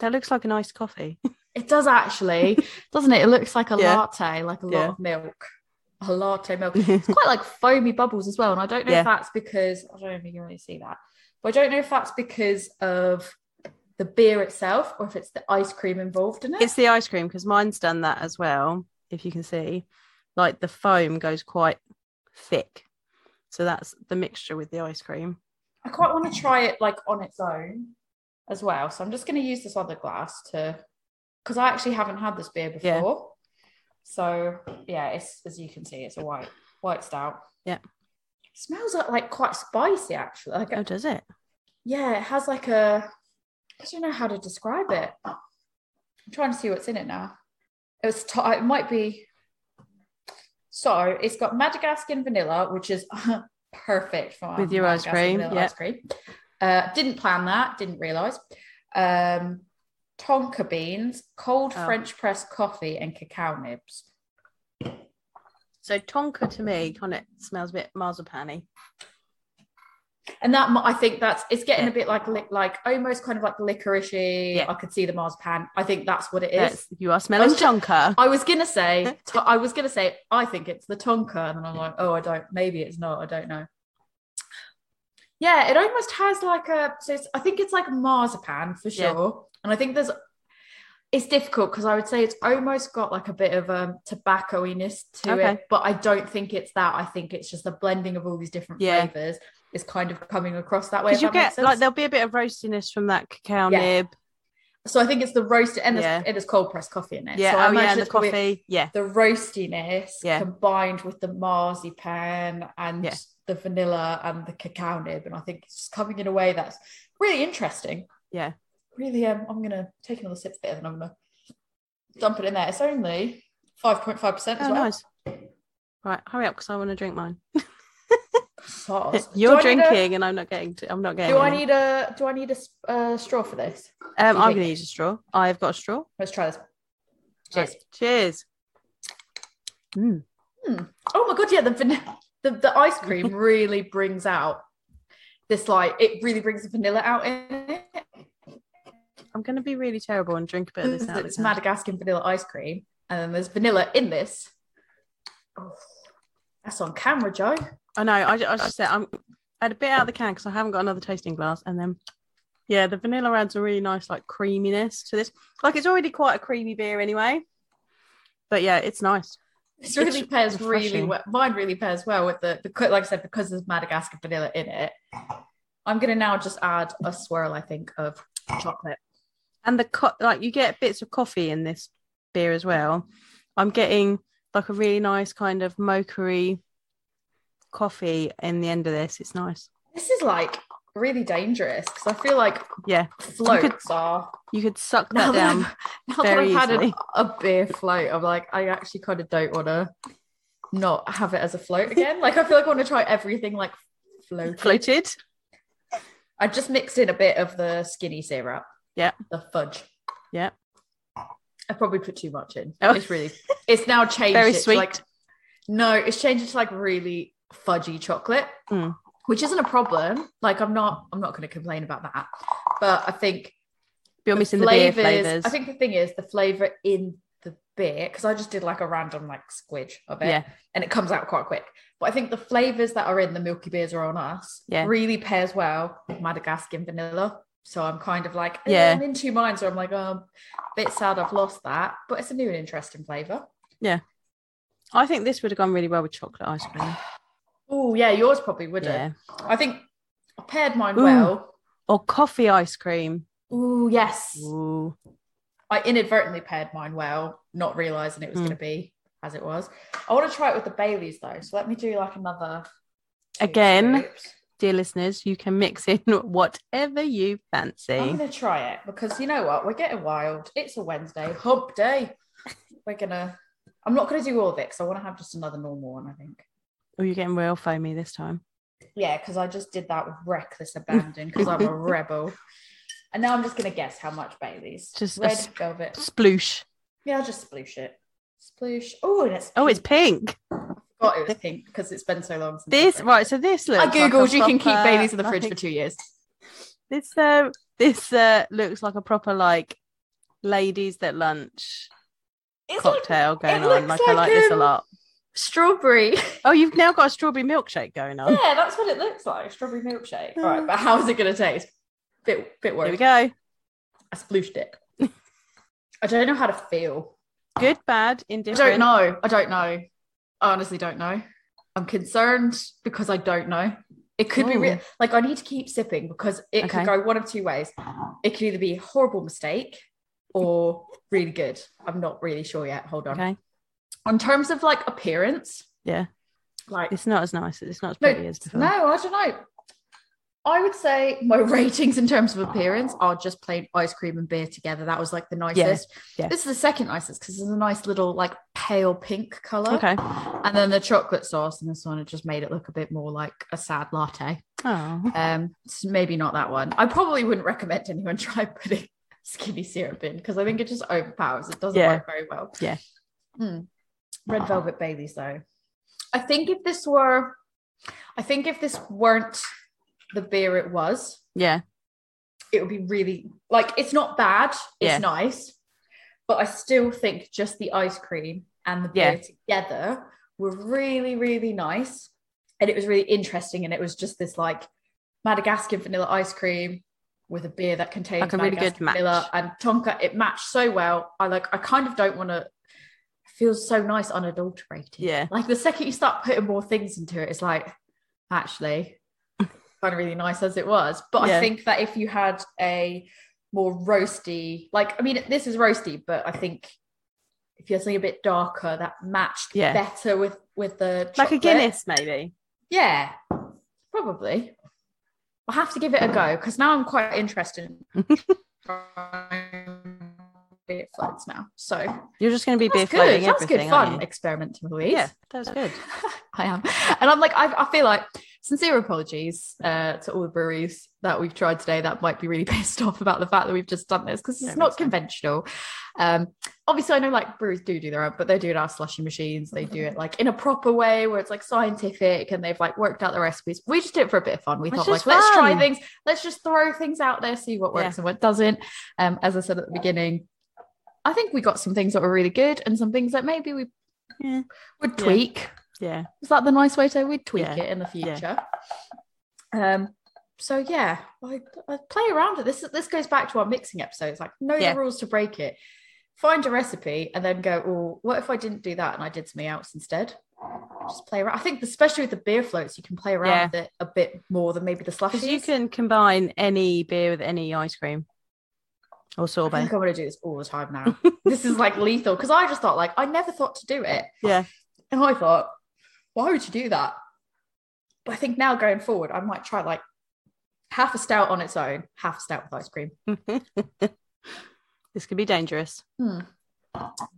That looks like an iced coffee. It does actually, doesn't it? It looks like a yeah. latte, like a yeah. lot of milk. A latte milk. It's quite like foamy bubbles as well, and I don't know yeah. if that's because, I don't know if you really see that. I don't know if that's because of the beer itself or if it's the ice cream involved in it. It's the ice cream, because mine's done that as well, if you can see. Like, the foam goes quite thick. So that's the mixture with the ice cream. I quite want to try it, like, on its own as well. So I'm just going to use this other glass to... Because I actually haven't had this beer before. Yeah. So, yeah, it's, as you can see, it's a white, white stout. Yeah. Smells like, like quite spicy, actually. Like, oh, does it? Yeah, it has like a... I don't know how to describe it. I'm trying to see what's in it now. It was. T- it might be... So, it's got Madagascan vanilla, which is perfect for... With your ice cream, yeah. Ice cream. Uh, didn't plan that, didn't realise. Um, tonka beans, cold oh. French pressed coffee and cacao nibs. So tonka to me kind of smells a bit marzipan-y. And that, I think that's, it's getting yeah. a bit like, like almost kind of like licorice-y. Yeah. I could see the marzipan. I think that's what it is. That's, you are smelling I was, tonka. I was going to say, to, I was going to say, I think it's the tonka. And then I'm like, oh, I don't, maybe it's not. I don't know. Yeah, it almost has like a, so it's, I think it's like marzipan for sure. Yeah. And I think there's, it's difficult because I would say it's almost got like a bit of um, tobacco-iness to okay. it, but I don't think it's that. I think it's just the blending of all these different yeah. flavours is kind of coming across that way. Because you get, like, there'll be a bit of roastiness from that cacao yeah. nib. So I think it's the roast, and yeah. there's, there's cold-pressed coffee in it. Yeah, so I oh, imagine yeah, the coffee, yeah. the roastiness yeah. combined with the marzipan and yeah. the vanilla and the cacao nib, and I think it's just coming in a way that's really interesting. Yeah. Really, um, I'm going to take another sip of it and I'm going to dump it in there. It's only five point five percent as oh, well. Oh, nice. Right, hurry up because I want to drink mine. You're drinking a, and I'm not getting to, I'm not getting do I need a Do I need a uh, straw for this? Um, I'm going to use a straw. I've got a straw. Let's try this. Cheers. Right. Cheers. Mm. Mm. Oh, my God, yeah, the, van- the, the ice cream really brings out this, like, it really brings the vanilla out in it. I'm going to be really terrible and drink a bit of this now. It's Madagascan vanilla ice cream, and then there's vanilla in this. Oh, that's on camera, Joe. I know. I, I just said I'm. I had a bit out of the can because I haven't got another tasting glass, and then yeah, the vanilla adds a really nice like creaminess to this. Like it's already quite a creamy beer anyway, but yeah, it's nice. This really it's pairs refreshing. really well. Mine really pairs well with the because, like I said, because there's Madagascan vanilla in it. I'm going to now just add a swirl, I think, of chocolate. And the co- like you get bits of coffee in this beer as well. I'm getting like a really nice kind of mocha-y coffee in the end of this. It's nice. This is like really dangerous because I feel like yeah, floats you could, are. You could suck that now down. That now very that I've had an, a beer float, I'm like, I actually kind of don't want to not have it as a float again. Like I feel like I want to try everything like floated. Floated. I just mixed in a bit of the skinny syrup. Yeah. The fudge. Yeah. I probably put too much in. Oh. It's really, it's now changed. Very sweet. Like, no, it's changed to like really fudgy chocolate, mm. which isn't a problem. Like I'm not, I'm not going to complain about that. But I think you're missing the beer flavors. I think the thing is the flavor in the beer, because I just did like a random like squidge of it yeah. and it comes out quite quick. But I think the flavors that are in the Milky Beers Are On Us yeah. really pairs well with Madagascan vanilla. So I'm kind of like, yeah. I'm in two minds where I'm like, oh, I'm a bit sad I've lost that. But it's a new and interesting flavour. Yeah. I think this would have gone really well with chocolate ice cream. Oh, yeah, yours probably would have. Yeah. I think I paired mine Ooh. well. Or coffee ice cream. Ooh, yes. Ooh. I inadvertently paired mine well, not realising it was mm. going to be as it was. I want to try it with the Baileys, though, so let me do like another... Again, scoops. Dear listeners, you can mix in whatever you fancy. I'm going to try it because, you know what, we're getting wild. It's a Wednesday, hump day. We're going to... I'm not going to do all of it because I want to have just another normal one, I think. Oh, you're getting real foamy this time. Yeah, because I just did that with reckless abandon because I'm a rebel. And now I'm just going to guess how much Baileys. Just Red sp- velvet. Sploosh. Yeah, I'll just sploosh it. Sploosh. Oh, and it's pink. Oh, it's pink. I forgot it was pink because it's been so long since this. Right, so this looks. I googled. Like you proper, can keep Baileys in the fridge like, for two years. This um, uh, this uh, looks like a proper like ladies at lunch it's cocktail like, going on. Like, like I like um, this a lot. Strawberry. Oh, you've now got a strawberry milkshake going on. Yeah, that's what it looks like. A strawberry milkshake. All right, but how is it going to taste? Bit, bit worried. There we go. I splooshed it. I don't know how to feel. Good, bad, indifferent. I don't know. I don't know. I honestly don't know. I'm concerned because I don't know. It could Ooh. be real. Like, I need to keep sipping because it okay. could go one of two ways. It could either be a horrible mistake or really good. I'm not really sure yet. Hold on. Okay. In terms of like appearance, yeah, like it's not as nice. It's not as pretty no, as before. No, I don't know. I would say my ratings in terms of appearance are just plain ice cream and beer together. That was like the nicest. Yeah, yeah. This is the second nicest because it's a nice little like pale pink color. Okay. And then the chocolate sauce in this one, it just made it look a bit more like a sad latte. Oh. Um, so maybe not that one. I probably wouldn't recommend anyone try putting skinny syrup in because I think it just overpowers. It doesn't yeah. work very well. Yeah. Mm. Red Velvet Baileys, though. I think if this were, I think if this weren't the beer it was, yeah, it would be really, like, it's not bad, it's yeah. nice, but I still think just the ice cream and the beer yeah. together were really, really nice. And it was really interesting. And it was just this, like, Madagascar vanilla ice cream with a beer that contains like a really good match. Vanilla and tonka. It matched so well. I, like, I kind of don't want to, feels so nice unadulterated. Yeah. Like the second you start putting more things into it, it's like, actually, kind of really nice as it was. But yeah. I think that if you had a more roasty, like, I mean, this is roasty, but I think if you had something a bit darker, that matched yeah. better with, with the chocolate. Like a Guinness, maybe. Yeah, probably. I'll have to give it a go because now I'm quite interested in beer floods now, so you're just going to be beer flooding everything. That's good fun experimenting, Louise. Yeah, that's good. I am, and I'm like, I, I feel like sincere apologies uh, to all the breweries that we've tried today that might be really pissed off about the fact that we've just done this because it's not conventional. Um, obviously, I know like breweries do do their own, but they do it our slushy machines. They do it like in a proper way where it's like scientific and they've like worked out the recipes. We just did it for a bit of fun. We thought like let's try things, let's just throw things out there, see what works and what doesn't. Um, as I said at the beginning. I think we got some things that were really good and some things that maybe we yeah. would tweak. Yeah. Is that the nice way to say we'd tweak yeah. it in the future? Yeah. Um, so, yeah, I, I play around with this. This goes back to our mixing episodes. Like, know yeah. the rules to break it. Find a recipe and then go, oh, what if I didn't do that and I did something else instead? Just play around. I think especially with the beer floats, you can play around yeah. with it a bit more than maybe the slushies. Because you can combine any beer with any ice cream. Or sorbet. I think I want to do this all the time now. This is like lethal because I just thought like I never thought to do it. Yeah. And I thought, why would you do that? But I think now going forward, I might try like half a stout on its own, half a stout with ice cream. This could be dangerous. Hmm.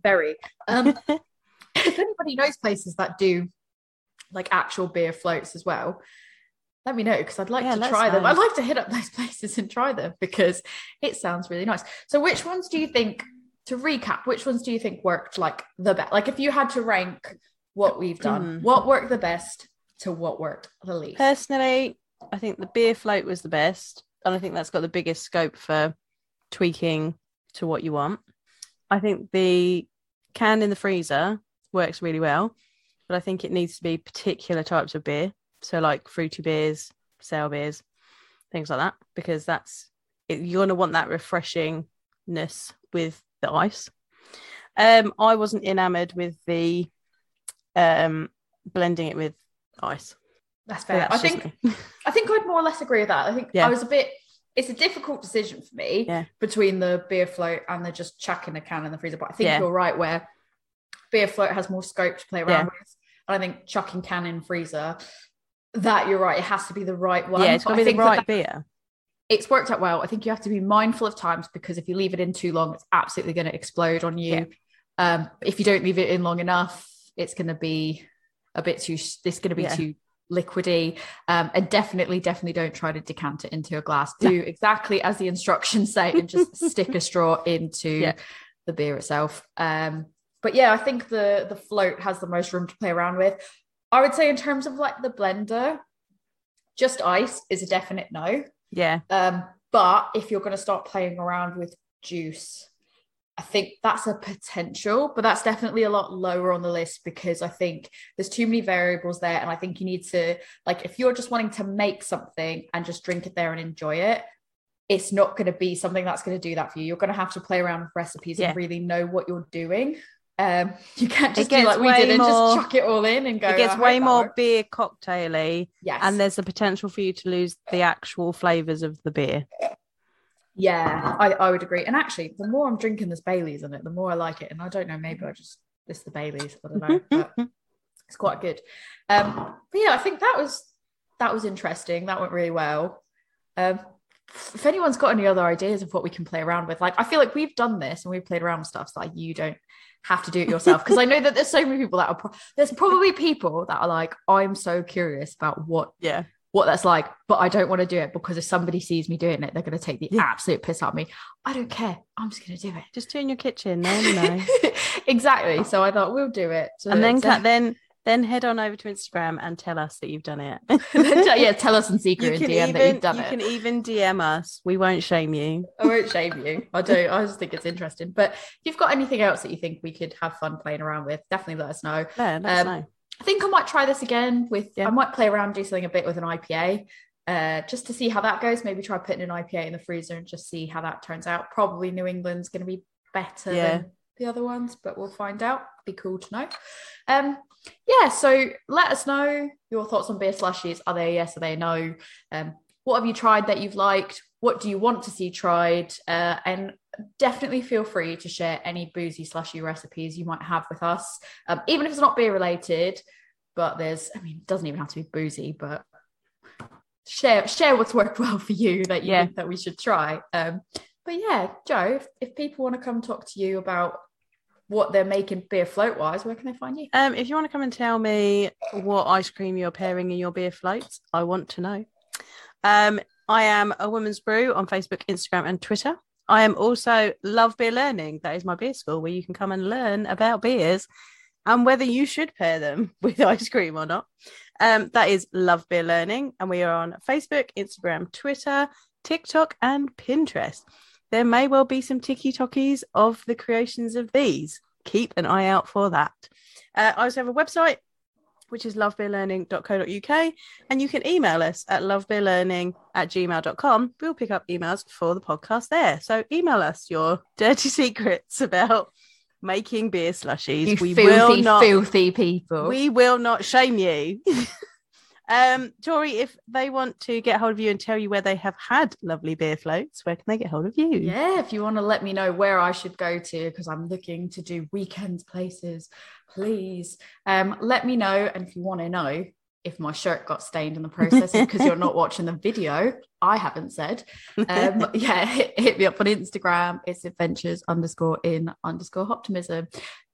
Very. Um, if anybody knows places that do like actual beer floats as well, let me know because I'd like yeah, to try them. Know. I'd like to hit up those places and try them because it sounds really nice. So which ones do you think, to recap, which ones do you think worked like the best? Like if you had to rank what we've done, mm. what worked the best to what worked the least? Personally, I think the beer float was the best. And I think that's got the biggest scope for tweaking to what you want. I think the can in the freezer works really well, but I think it needs to be particular types of beer. So like fruity beers, sour beers, things like that, because that's it, you're going to want that refreshingness with the ice. Um, I wasn't enamoured with the um, blending it with ice. That's fair. That's I think I think I'd more or less agree with that. I think yeah. I was a bit, it's a difficult decision for me yeah. between the beer float and the just chucking a can in the freezer. But I think yeah. you're right where beer float has more scope to play around yeah. with. And I think chucking can in freezer, that you're right, it has to be the right one. Yeah, it's got to be the right that that, beer. It's worked out well. I think you have to be mindful of times because if you leave it in too long, it's absolutely going to explode on you. Yeah. Um, if you don't leave it in long enough, it's going to be a bit too, it's going to be yeah. too liquidy. Um, and definitely, definitely don't try to decant it into a glass. Do no. exactly as the instructions say and just stick a straw into yeah. the beer itself. Um, but yeah, I think the, the float has the most room to play around with. I would say in terms of like the blender, just ice is a definite no. Yeah. Um, but if you're going to start playing around with juice, I think that's a potential, but that's definitely a lot lower on the list because I think there's too many variables there. And I think you need to, like, if you're just wanting to make something and just drink it there and enjoy it, it's not going to be something that's going to do that for you. You're going to have to play around with recipes yeah. and really know what you're doing. Um, you can't just do like we did and more, just chuck it all in and go. It gets oh, way more works. beer cocktail-y. Yes. And there's the potential for you to lose the actual flavours of the beer. Yeah, I, I would agree. And actually, the more I'm drinking this Baileys in it, the more I like it. And I don't know, maybe I just miss the Baileys. I don't know. But it's quite good. Um, but yeah, I think that was that was interesting. That went really well. Um, if anyone's got any other ideas of what we can play around with, like I feel like we've done this and we've played around with stuff so like you don't have to do it yourself because I know that there's so many people that are pro- there's probably people that are like, I'm so curious about what yeah. what that's like, but I don't want to do it because if somebody sees me doing it, they're going to take the yeah. absolute piss out of me. I don't care. I'm just going to do it. Just do it in your kitchen. No, no. Exactly. So I thought we'll do it. So and then, so- then, then head on over to Instagram and tell us that you've done it. Yeah, tell us in secret and D M even, that you've done you it. You can even D M us. We won't shame you. I won't shame you. I don't. I just think it's interesting. But if you've got anything else that you think we could have fun playing around with, definitely let us know. Yeah, let um, us know. I think I might try this again with, yeah. I might play around, do something a bit with an I P A, uh, just to see how that goes. Maybe try putting an I P A in the freezer and just see how that turns out. Probably New England's going to be better yeah. than the other ones, but we'll find out. Be cool to know. Um, yeah, so let us know your thoughts on beer slushies. Are they a yes? Are they a no? Um, what have you tried that you've liked? What do you want to see tried? Uh, and definitely feel free to share any boozy slushy recipes you might have with us, um, even if it's not beer related. But there's, I mean, it doesn't even have to be boozy, but share share what's worked well for you that you yeah. think that we should try. Um, but yeah, Joe, if, if people want to come talk to you about what they're making beer float wise, where can they find you? Um, if you want to come and tell me what ice cream you're pairing in your beer floats, I want to know. Um, I am A Woman's Brew on Facebook, Instagram and Twitter. I am also Love Beer Learning. That is my beer school where you can come and learn about beers and whether you should pair them with ice cream or not. Um, that is Love Beer Learning. And we are on Facebook, Instagram, Twitter, TikTok and Pinterest. There may well be some tiki-tokkies of the creations of these. Keep an eye out for that. Uh, I also have a website, which is love beer learning dot co dot u k, and you can email us at love beer learning at gmail dot com. We'll pick up emails for the podcast there. So email us your dirty secrets about making beer slushies. You we filthy, will not, filthy people. We will not shame you. um, Tori, if they want to get hold of you and tell you where they have had lovely beer floats, where can they get hold of you? Yeah, if you want to let me know where I should go to, because I'm looking to do weekend places, please um let me know. And if you want to know if my shirt got stained in the process because you're not watching the video, I haven't said um yeah hit, hit me up on Instagram. It's adventures underscore in underscore hoptimism.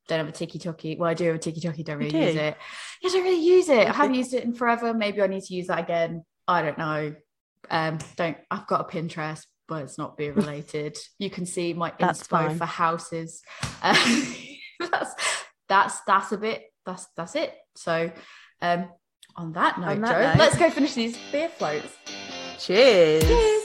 Don't have a tiki-toki. Well, I do have a tiki-toki. Don't really use it. Yeah, don't really use it. I haven't used it in forever. Maybe I need to use that again. I don't know. Um, don't. I've got a Pinterest, but it's not beer related. You can see my that's inspo fine. For houses. Um, that's that's that's a bit. That's that's it. So, um, on that note, on that Joe, note. let's go finish these beer floats. Cheers. Cheers.